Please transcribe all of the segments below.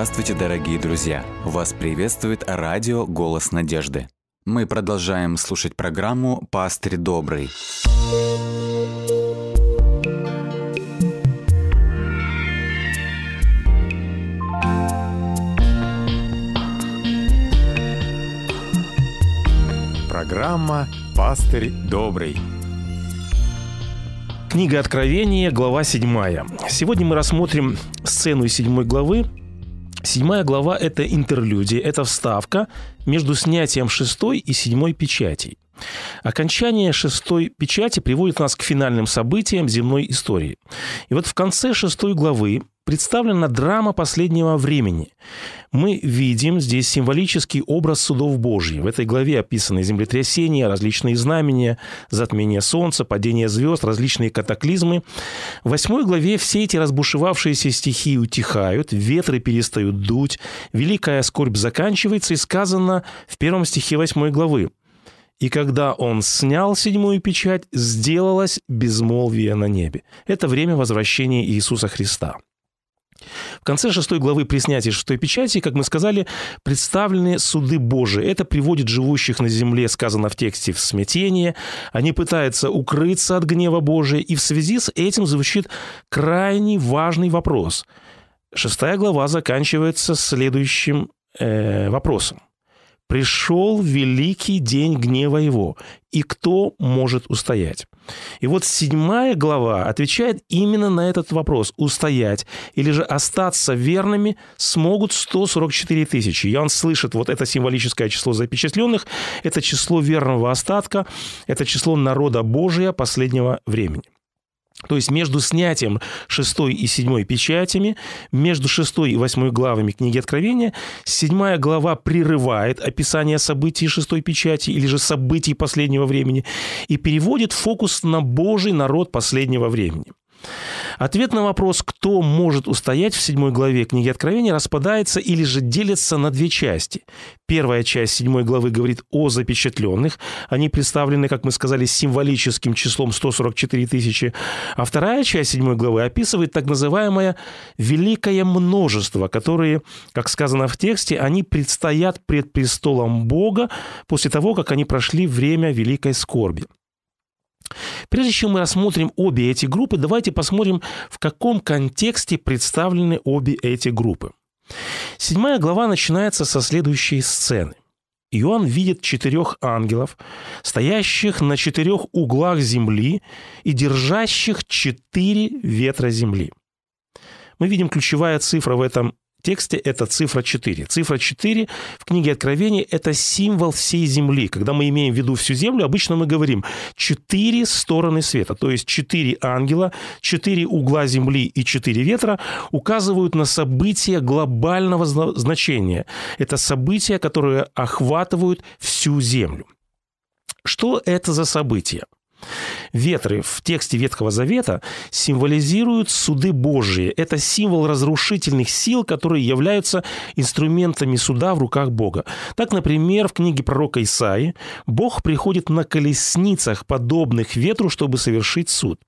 Здравствуйте, дорогие друзья! Вас приветствует радио «Голос надежды». Мы продолжаем слушать программу «Пастырь добрый». Программа «Пастырь добрый». Книга Откровения, глава 7. Сегодня мы рассмотрим сцену из 7 главы. 7 глава – это интерлюдия, это вставка между снятием 6 и 7 печатей. Окончание 6 печати приводит нас к финальным событиям земной истории. И вот в конце 6 главы представлена драма последнего времени. Мы видим здесь символический образ судов Божьих. В этой главе описаны землетрясения, различные знамения, затмение солнца, падение звезд, различные катаклизмы. В 8 главе все эти разбушевавшиеся стихии утихают, ветры перестают дуть, великая скорбь заканчивается, и сказано в 1 стихе 8 главы: «И когда он снял 7 печать, сделалось безмолвие на небе». Это время возвращения Иисуса Христа. В конце 6 главы при снятии 6 печати, как мы сказали, представлены суды Божии. Это приводит живущих на земле, сказано в тексте, в смятение. Они пытаются укрыться от гнева Божия. И в связи с этим звучит крайне важный вопрос. 6 глава заканчивается следующим вопросом. «Пришел великий день гнева его, и кто может устоять?» И вот 7 глава отвечает именно на этот вопрос. Устоять или же остаться верными смогут 144 тысячи. Иоанн слышит вот это символическое число запечатленных, это число верного остатка, это число народа Божия последнего времени. То есть между снятием 6 и 7 печатями, между 6 и 8 главами книги Откровения, 7 глава прерывает описание событий 6 печати или же событий последнего времени и переводит фокус на Божий народ последнего времени. Ответ на вопрос, кто может устоять, в 7 главе книги Откровения распадается или же делится на две части. Первая часть 7 главы говорит о запечатленных. Они представлены, как мы сказали, символическим числом 144 тысячи. А вторая часть 7 главы описывает так называемое «великое множество», которые, как сказано в тексте, они предстоят пред престолом Бога после того, как они прошли время великой скорби. Прежде чем мы рассмотрим обе эти группы, давайте посмотрим, в каком контексте представлены обе эти группы. 7 глава начинается со следующей сцены. Иоанн видит 4 ангелов, стоящих на 4 углах земли и держащих 4 ветра земли. Мы видим, ключевая цифра в этом тексте – это цифра 4. Цифра 4 в книге Откровения – это символ всей земли. Когда мы имеем в виду всю землю, обычно мы говорим 4 стороны света, то есть 4 ангела, 4 угла земли и 4 ветра указывают на события глобального значения. Это события, которые охватывают всю землю. Что это за события? Ветры в тексте Ветхого Завета символизируют суды Божии. Это символ разрушительных сил, которые являются инструментами суда в руках Бога. Так, например, в книге пророка Исаии Бог приходит на колесницах, подобных ветру, чтобы совершить суд.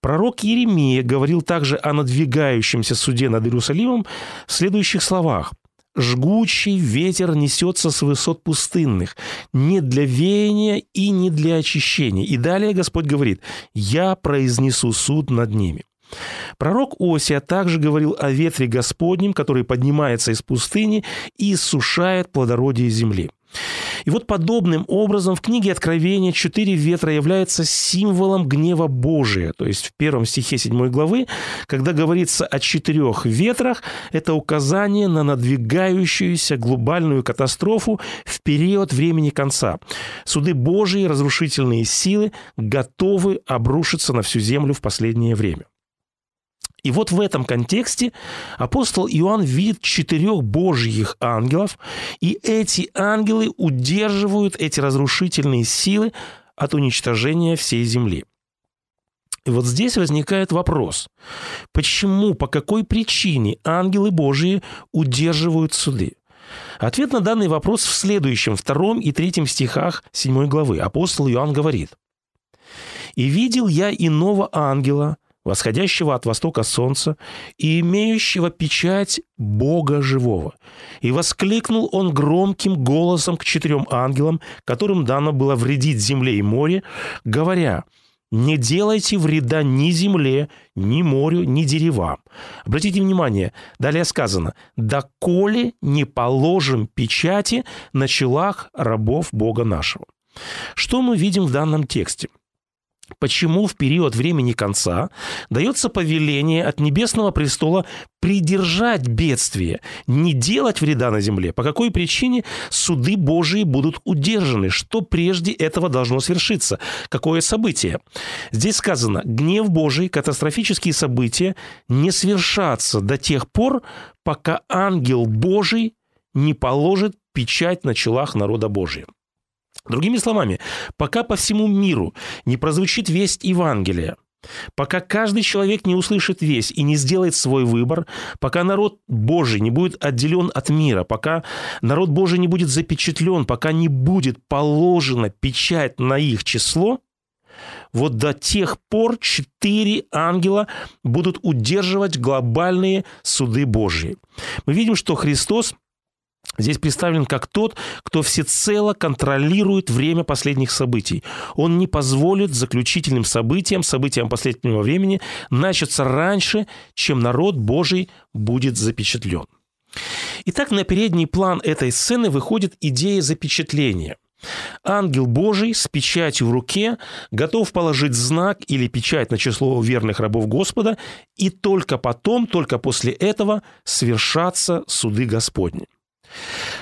Пророк Иеремия говорил также о надвигающемся суде над Иерусалимом в следующих словах. «Жгучий ветер несется с высот пустынных, не для веяния и не для очищения». И далее Господь говорит: «Я произнесу суд над ними». Пророк Осия также говорил о ветре Господнем, который поднимается из пустыни и иссушает плодородие земли. И вот подобным образом в книге Откровения 4 ветра являются символом гнева Божия. То есть в 1 стихе 7 главы, когда говорится о 4 ветрах, это указание на надвигающуюся глобальную катастрофу в период времени конца. Суды Божии, разрушительные силы готовы обрушиться на всю землю в последнее время. И вот в этом контексте апостол Иоанн видит 4 божьих ангелов, и эти ангелы удерживают эти разрушительные силы от уничтожения всей земли. И вот здесь возникает вопрос, почему, по какой причине ангелы Божьи удерживают суды? Ответ на данный вопрос в следующем, 2 и 3 стихах 7 главы. Апостол Иоанн говорит: «И видел я иного ангела, восходящего от востока солнца и имеющего печать Бога живого. И воскликнул он громким голосом к четырем ангелам, которым дано было вредить земле и море, говоря: «Не делайте вреда ни земле, ни морю, ни деревам». Обратите внимание, далее сказано: «Доколе не положим печати на челах рабов Бога нашего». Что мы видим в данном тексте? Почему в период времени конца дается повеление от Небесного престола придержать бедствие, не делать вреда на земле? По какой причине суды Божии будут удержаны? Что прежде этого должно свершиться? Какое событие? Здесь сказано: гнев Божий, катастрофические события не свершатся до тех пор, пока ангел Божий не положит печать на челах народа Божия. Другими словами, пока по всему миру не прозвучит весть Евангелия, пока каждый человек не услышит весть и не сделает свой выбор, пока народ Божий не будет отделен от мира, пока народ Божий не будет запечатлен, пока не будет положена печать на их число, вот до тех пор 4 ангела будут удерживать глобальные суды Божьи. Мы видим, что Христос здесь представлен как тот, кто всецело контролирует время последних событий. Он не позволит заключительным событиям, событиям последнего времени, начаться раньше, чем народ Божий будет запечатлен. Итак, на передний план этой сцены выходит идея запечатления. Ангел Божий с печатью в руке готов положить знак или печать на число верных рабов Господа, и только потом, только после этого свершатся суды Господни.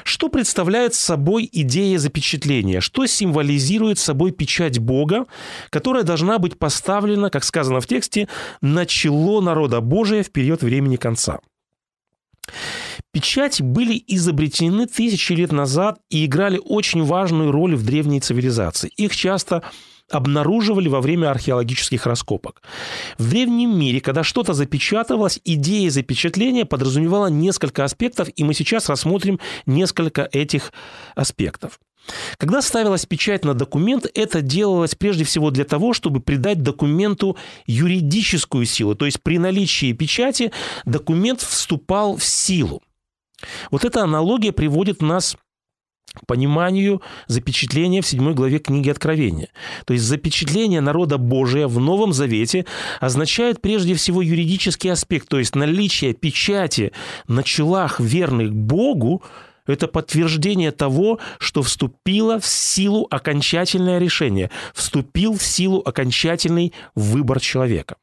Что представляет собой идея запечатления? Что символизирует собой печать Бога, которая должна быть поставлена, как сказано в тексте, на чело народа Божия в период времени конца? Печати были изобретены тысячи лет назад и играли очень важную роль в древней цивилизации. Их часто обнаруживали во время археологических раскопок. В древнем мире, когда что-то запечатывалось, идея запечатления подразумевала несколько аспектов, и мы сейчас рассмотрим несколько этих аспектов. Когда ставилась печать на документ, это делалось прежде всего для того, чтобы придать документу юридическую силу, то есть при наличии печати документ вступал в силу. Вот эта аналогия приводит нас к пониманию запечатления в 7 главе книги Откровения. То есть запечатление народа Божия в Новом Завете означает прежде всего юридический аспект, то есть наличие печати на челах верных Богу – это подтверждение того, что вступило в силу окончательное решение, вступил в силу окончательный выбор человека.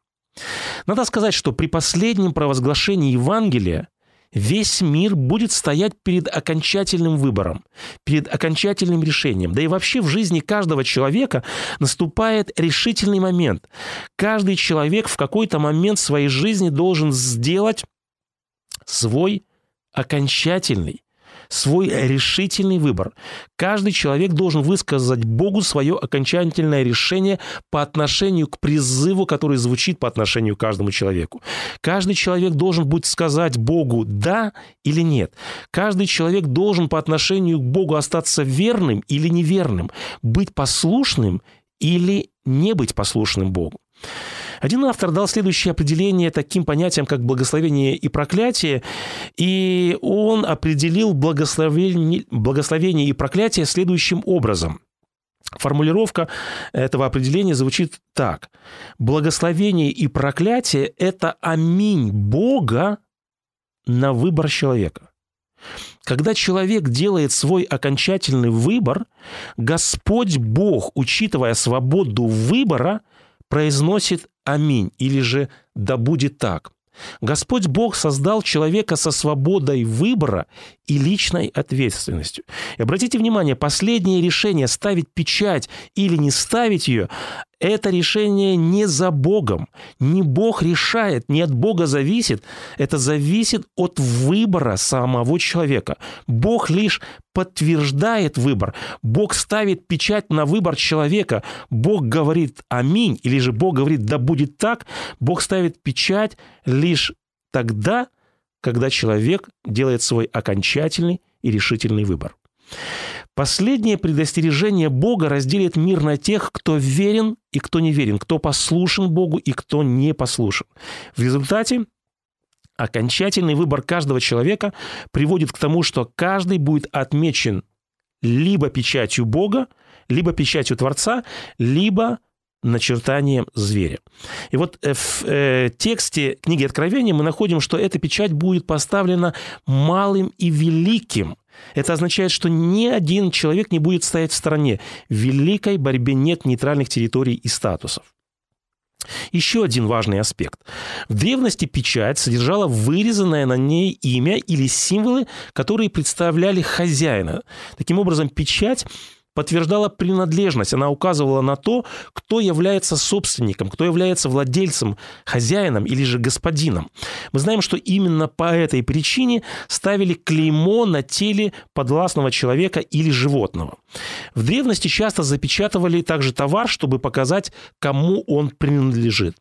Надо сказать, что при последнем провозглашении Евангелия весь мир будет стоять перед окончательным выбором, перед окончательным решением. Да и вообще в жизни каждого человека наступает решительный момент. Каждый человек в какой-то момент своей жизни должен сделать свой окончательный, свой решительный выбор. Каждый человек должен высказать Богу свое окончательное решение по отношению к призыву, который звучит по отношению к каждому человеку. Каждый человек должен будет сказать Богу «да» или «нет». Каждый человек должен по отношению к Богу остаться верным или неверным, быть послушным или не быть послушным Богу. Один автор дал следующее определение таким понятиям, как благословение и проклятие, и он определил благословение и проклятие следующим образом. Формулировка этого определения звучит так: благословение и проклятие – это аминь Бога на выбор человека. Когда человек делает свой окончательный выбор, Господь Бог, учитывая свободу выбора, произносит «Аминь» или же «Да будет так». Господь Бог создал человека со свободой выбора и личной ответственностью. И обратите внимание, последнее решение ставить печать или не ставить ее – это решение не за Богом. Не Бог решает, не от Бога зависит. Это зависит от выбора самого человека. Бог лишь подтверждает выбор. Бог ставит печать на выбор человека. Бог говорит «Аминь» или же Бог говорит «Да будет так». Бог ставит печать лишь тогда, когда человек делает свой окончательный и решительный выбор. Последнее предостережение Бога разделит мир на тех, кто верен и кто не верен, кто послушен Богу и кто не послушен. В результате окончательный выбор каждого человека приводит к тому, что каждый будет отмечен либо печатью Бога, либо печатью Творца, либо начертанием зверя. И вот в тексте книги Откровения мы находим, что эта печать будет поставлена малым и великим. Это означает, что ни один человек не будет стоять в стороне. В великой борьбе нет нейтральных территорий и статусов. Еще один важный аспект. В древности печать содержала вырезанное на ней имя или символы, которые представляли хозяина. Таким образом, печать подтверждала принадлежность, она указывала на то, кто является собственником, кто является владельцем, хозяином или же господином. Мы знаем, что именно по этой причине ставили клеймо на теле подвластного человека или животного. В древности часто запечатывали также товар, чтобы показать, кому он принадлежит.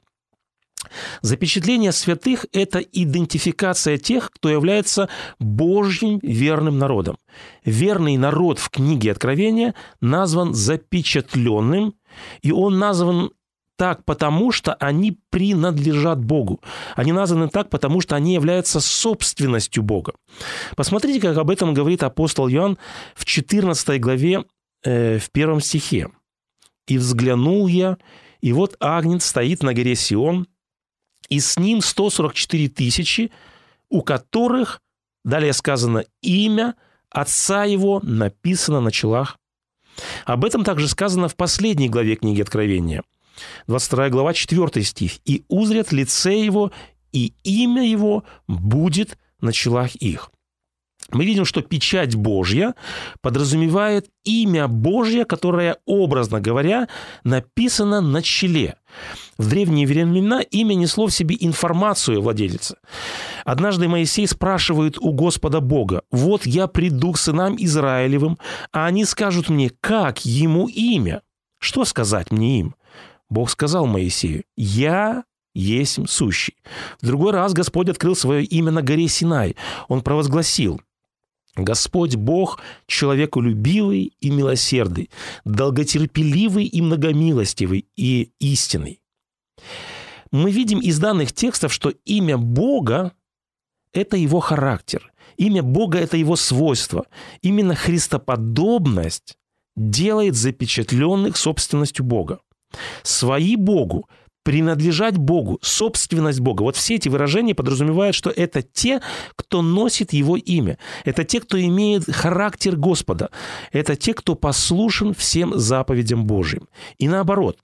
Запечатление святых – это идентификация тех, кто является Божьим верным народом. Верный народ в книге Откровения назван запечатленным, и он назван так, потому что они принадлежат Богу. Они названы так, потому что они являются собственностью Бога. Посмотрите, как об этом говорит апостол Иоанн в 14 главе, в 1 стихе. «И взглянул я, и вот Агнец стоит на горе Сион, и с ним 144 тысячи, у которых, далее сказано, имя Отца Его написано на челах». Об этом также сказано в последней главе книги Откровения. 22 глава, 4 стих. «И узрят лице Его, и имя Его будет на челах их». Мы видим, что печать Божья подразумевает имя Божье, которое, образно говоря, написано на челе. В древние времена имя несло в себе информацию владельца. Однажды Моисей спрашивает у Господа Бога: «Вот я приду к сынам Израилевым, а они скажут мне, как ему имя? Что сказать мне им?» Бог сказал Моисею: «Я есть сущий». В другой раз Господь открыл свое имя на горе Синай. Он провозгласил: «Господь Бог, человеколюбивый и милосердный, долготерпеливый и многомилостивый и истинный». Мы видим из данных текстов, что имя Бога – это Его характер. Имя Бога – это Его свойство. Именно христоподобность делает запечатленных собственностью Бога. Свои Богу, принадлежать Богу, собственность Бога. Вот все эти выражения подразумевают, что это те, кто носит Его имя. Это те, кто имеет характер Господа. Это те, кто послушен всем заповедям Божьим. И наоборот.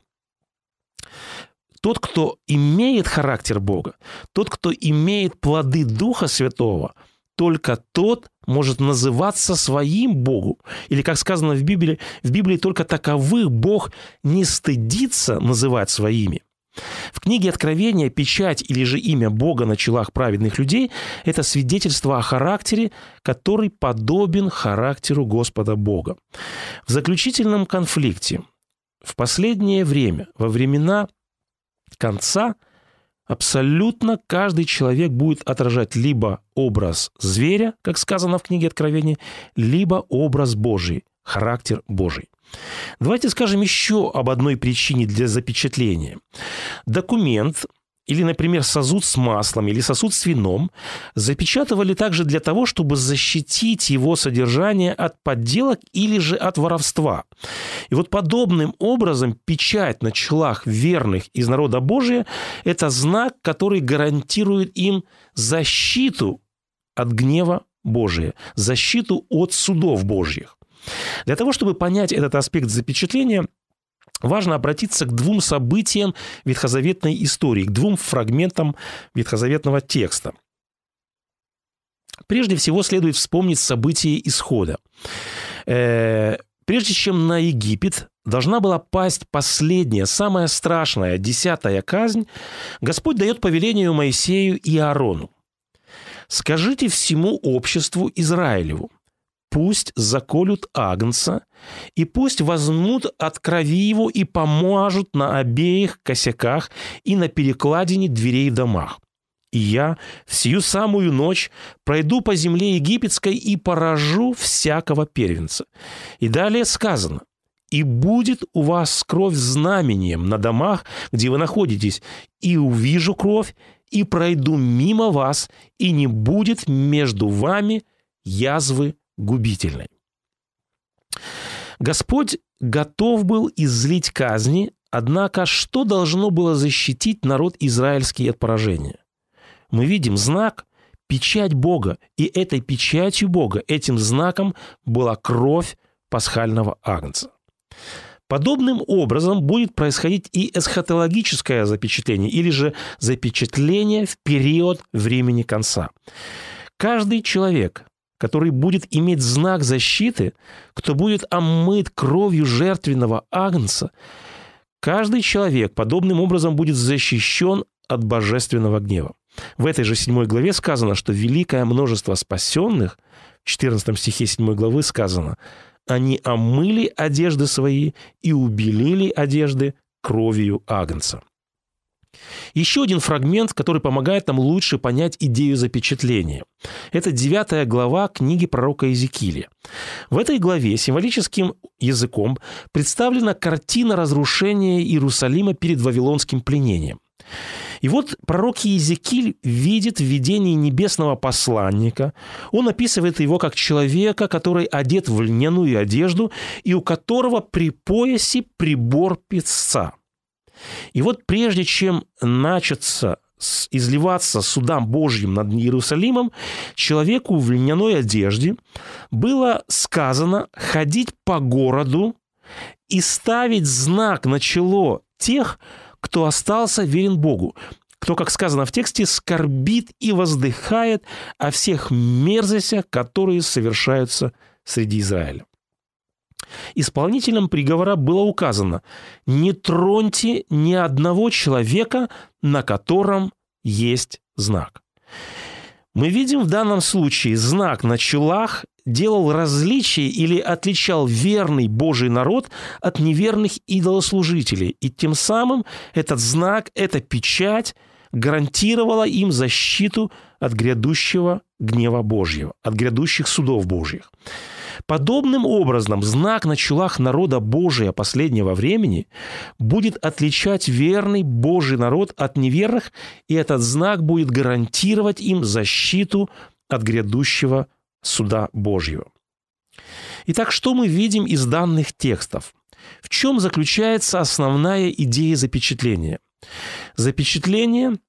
Тот, кто имеет характер Бога, тот, кто имеет плоды Духа Святого, только тот может называться своим Богом. Или, как сказано в Библии только таковых Бог не стыдится называть своими. В книге Откровения печать или же имя Бога на челах праведных людей – это свидетельство о характере, который подобен характеру Господа Бога. В заключительном конфликте в последнее время, во времена конца, абсолютно каждый человек будет отражать либо образ зверя, как сказано в книге Откровения, либо образ Божий, характер Божий. Давайте скажем еще об одной причине для запечатления. Документ или, например, сосуд с маслом или сосуд с вином запечатывали также для того, чтобы защитить его содержание от подделок или же от воровства. И вот подобным образом печать на челах верных из народа Божия – это знак, который гарантирует им защиту от гнева Божия, защиту от судов Божьих. Для того, чтобы понять этот аспект запечатления, важно обратиться к двум событиям ветхозаветной истории, к двум фрагментам ветхозаветного текста. Прежде всего, следует вспомнить события Исхода. Прежде чем на Египет должна была пасть последняя, самая страшная, 10-я казнь, Господь дает повеление Моисею и Аарону: «Скажите всему обществу Израилеву: пусть заколют агнца, и пусть возьмут от крови его и помажут на обеих косяках и на перекладине дверей в домах. и я в сию самую ночь пройду по земле египетской и поражу всякого первенца». И далее сказано: «И будет у вас кровь знамением на домах, где вы находитесь, и увижу кровь, и пройду мимо вас, и не будет между вами язвы губительной». Господь готов был излить казни, однако что должно было защитить народ израильский от поражения? Мы видим знак, печать Бога, и этой печатью Бога, этим знаком была кровь пасхального агнца. Подобным образом будет происходить и эсхатологическое запечатление, или же запечатление в период времени конца. Каждый человек, который будет иметь знак защиты, кто будет омыт кровью жертвенного агнца, каждый человек подобным образом будет защищен от божественного гнева. В этой же 7 главе сказано, что великое множество спасенных, в 14 стихе 7 главы сказано: «Они омыли одежды свои и убелили одежды кровью агнца». Еще один фрагмент, который помогает нам лучше понять идею запечатления. Это 9 глава книги пророка Иезекииля. В этой главе символическим языком представлена картина разрушения Иерусалима перед вавилонским пленением. И вот пророк Иезекииль видит в видении небесного посланника. Он описывает его как человека, который одет в льняную одежду и у которого при поясе прибор песца. И вот прежде чем начаться изливаться судам Божьим над Иерусалимом, человеку в льняной одежде было сказано ходить по городу и ставить знак на чело тех, кто остался верен Богу, кто, как сказано в тексте, скорбит и воздыхает о всех мерзостях, которые совершаются среди Израиля. Исполнителям приговора было указано: «Не троньте ни одного человека, на котором есть знак». Мы видим в данном случае, знак на челах делал различие или отличал верный Божий народ от неверных идолослужителей. И тем самым этот знак, эта печать гарантировала им защиту от грядущего гнева Божьего, от грядущих судов Божьих. Подобным образом знак на челах народа Божия последнего времени будет отличать верный Божий народ от неверных, и этот знак будет гарантировать им защиту от грядущего суда Божьего. Итак, что мы видим из данных текстов? В чем заключается основная идея запечатления? Запечатление –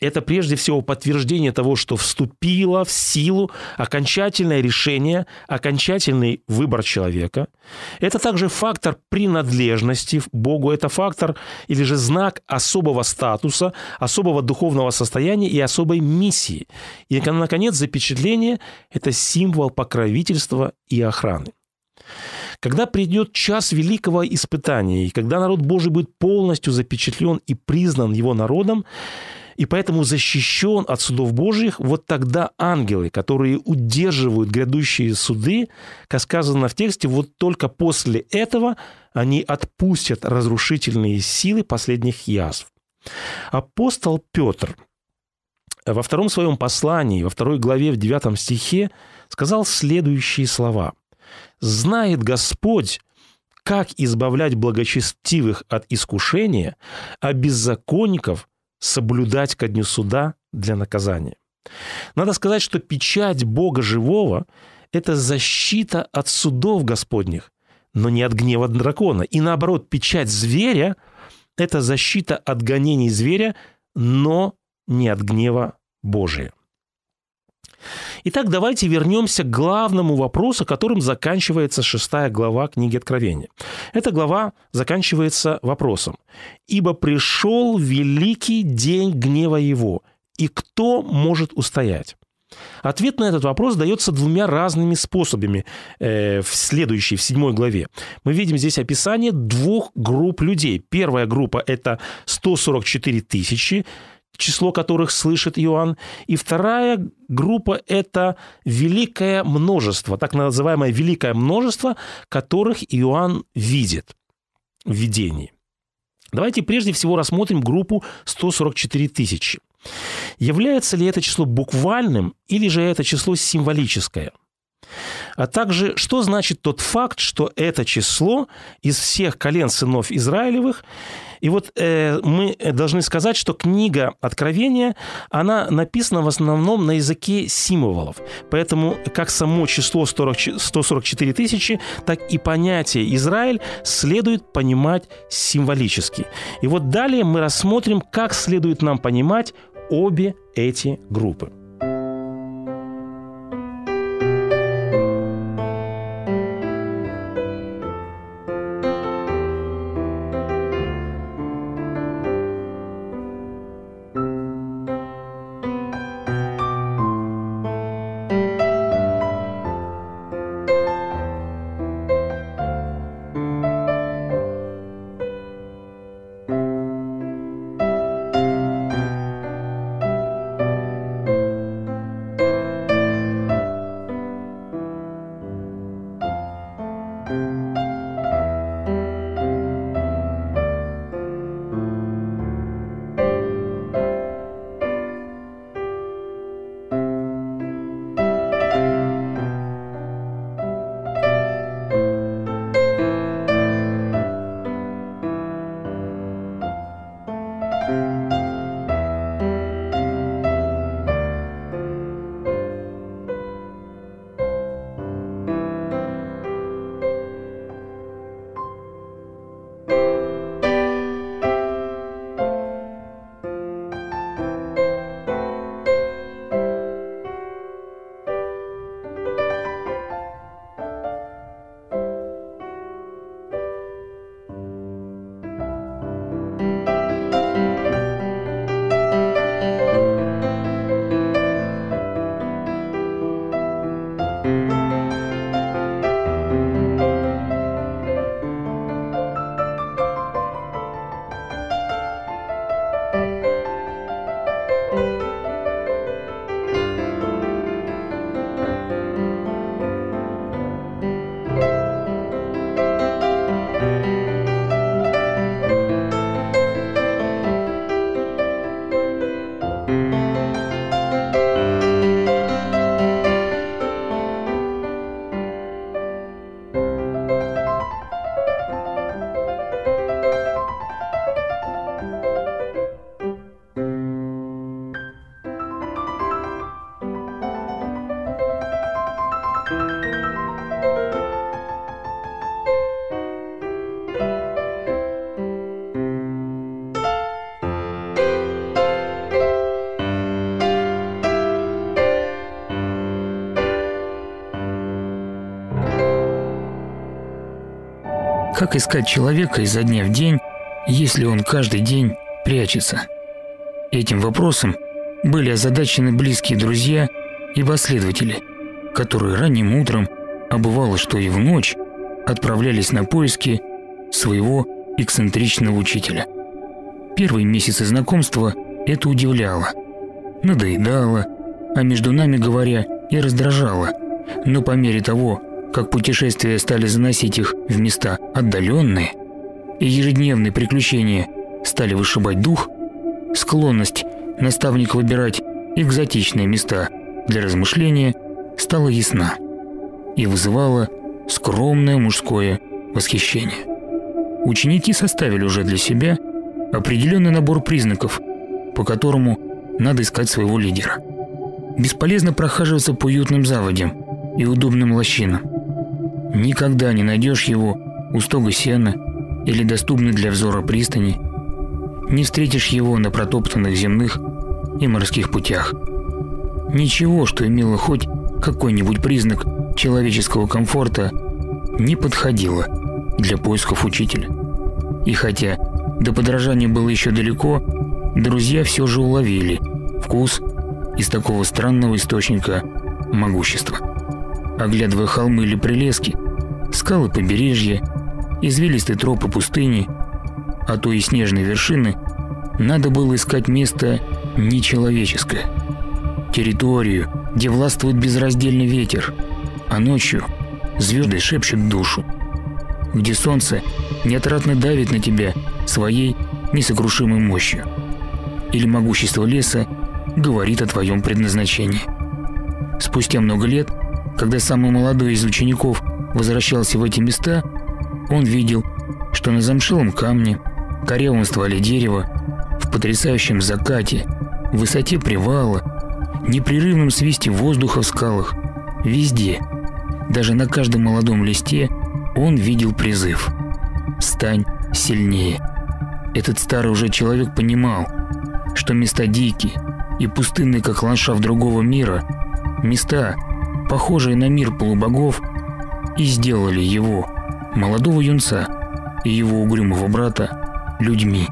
это прежде всего подтверждение того, что вступило в силу окончательное решение, окончательный выбор человека. Это также фактор принадлежности Богу, это фактор или же знак особого статуса, особого духовного состояния и особой миссии. И, наконец, запечатление – это символ покровительства и охраны. Когда придет час великого испытания, и когда народ Божий будет полностью запечатлен и признан его народом, и поэтому защищен от судов Божьих, вот тогда ангелы, которые удерживают грядущие суды, как сказано в тексте, вот только после этого они отпустят разрушительные силы последних язв. Апостол Петр во втором своем послании, во 2 главе, в 9 стихе, сказал следующие слова: «Знает Господь, как избавлять благочестивых от искушения, а беззаконников соблюдать ко дню суда для наказания». Надо сказать, что печать Бога живого – это защита от судов Господних, но не от гнева дракона. И наоборот, печать зверя – это защита от гонений зверя, но не от гнева Божия. Итак, давайте вернемся к главному вопросу, которым заканчивается 6 глава книги Откровения. Эта глава заканчивается вопросом: «Ибо пришел великий день гнева его, и кто может устоять?» Ответ на этот вопрос дается двумя разными способами в 7 главе. Мы видим здесь описание двух групп людей. Первая группа – это 144 тысячи, число которых слышит Иоанн. И вторая группа – это великое множество, так называемое великое множество, которых Иоанн видит в видении. Давайте прежде всего рассмотрим группу 144 тысячи. Является ли это число буквальным или же это число символическое? А также, что значит тот факт, что это число из всех колен сынов Израилевых? И вот мы должны сказать, что книга Откровения, она написана в основном на языке символов. Поэтому как само число 144 тысячи, так и понятие «Израиль» следует понимать символически. И вот далее мы рассмотрим, как следует нам понимать обе эти группы. Как искать человека изо дня в день, если он каждый день прячется? Этим вопросом были озадачены близкие друзья и последователи, которые ранним утром, а бывало, что и в ночь, отправлялись на поиски своего эксцентричного учителя. Первые месяцы знакомства это удивляло, надоедало, а между нами говоря, и раздражало, но по мере того, как путешествия стали заносить их в места отдаленные, и ежедневные приключения стали вышибать дух, склонность наставника выбирать экзотичные места для размышления стала ясна и вызывала скромное мужское восхищение. Ученики составили уже для себя определенный набор признаков, по которому надо искать своего лидера. Бесполезно прохаживаться по уютным заводям и удобным лощинам. Никогда не найдешь его у стога сена или доступной для взора пристани. Не встретишь его на протоптанных земных и морских путях. Ничего, что имело хоть какой-нибудь признак человеческого комфорта, не подходило для поисков учителя. И хотя до подражания было еще далеко, друзья все же уловили вкус из такого странного источника могущества. Оглядывая холмы или прелески, скалы побережья, извилистые тропы пустыни, а то и снежные вершины, надо было искать место нечеловеческое, территорию, где властвует безраздельный ветер, а ночью звезды шепчут душу, где солнце неотвратно давит на тебя своей несокрушимой мощью, или могущество леса говорит о твоем предназначении. Спустя много лет, когда самый молодой из учеников возвращался в эти места, он видел, что на замшелом камне, корявом стволе дерева, в потрясающем закате, в высоте привала, непрерывном свисте воздуха в скалах, везде, даже на каждом молодом листе, он видел призыв: «Стань сильнее». Этот старый уже человек понимал, что места дикие и пустынные, как ландшафт другого мира, места, похожие на мир полубогов, и сделали его, молодого юнца и его угрюмого брата, людьми,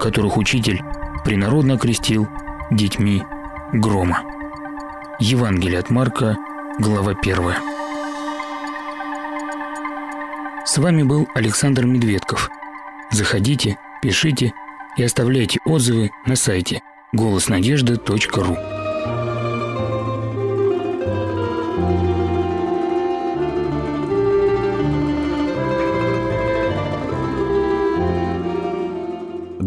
которых учитель принародно окрестил детьми грома. Евангелие от Марка, глава 1. С вами был Александр Медведков. Заходите, пишите и оставляйте отзывы на сайте голоснадежды.ру.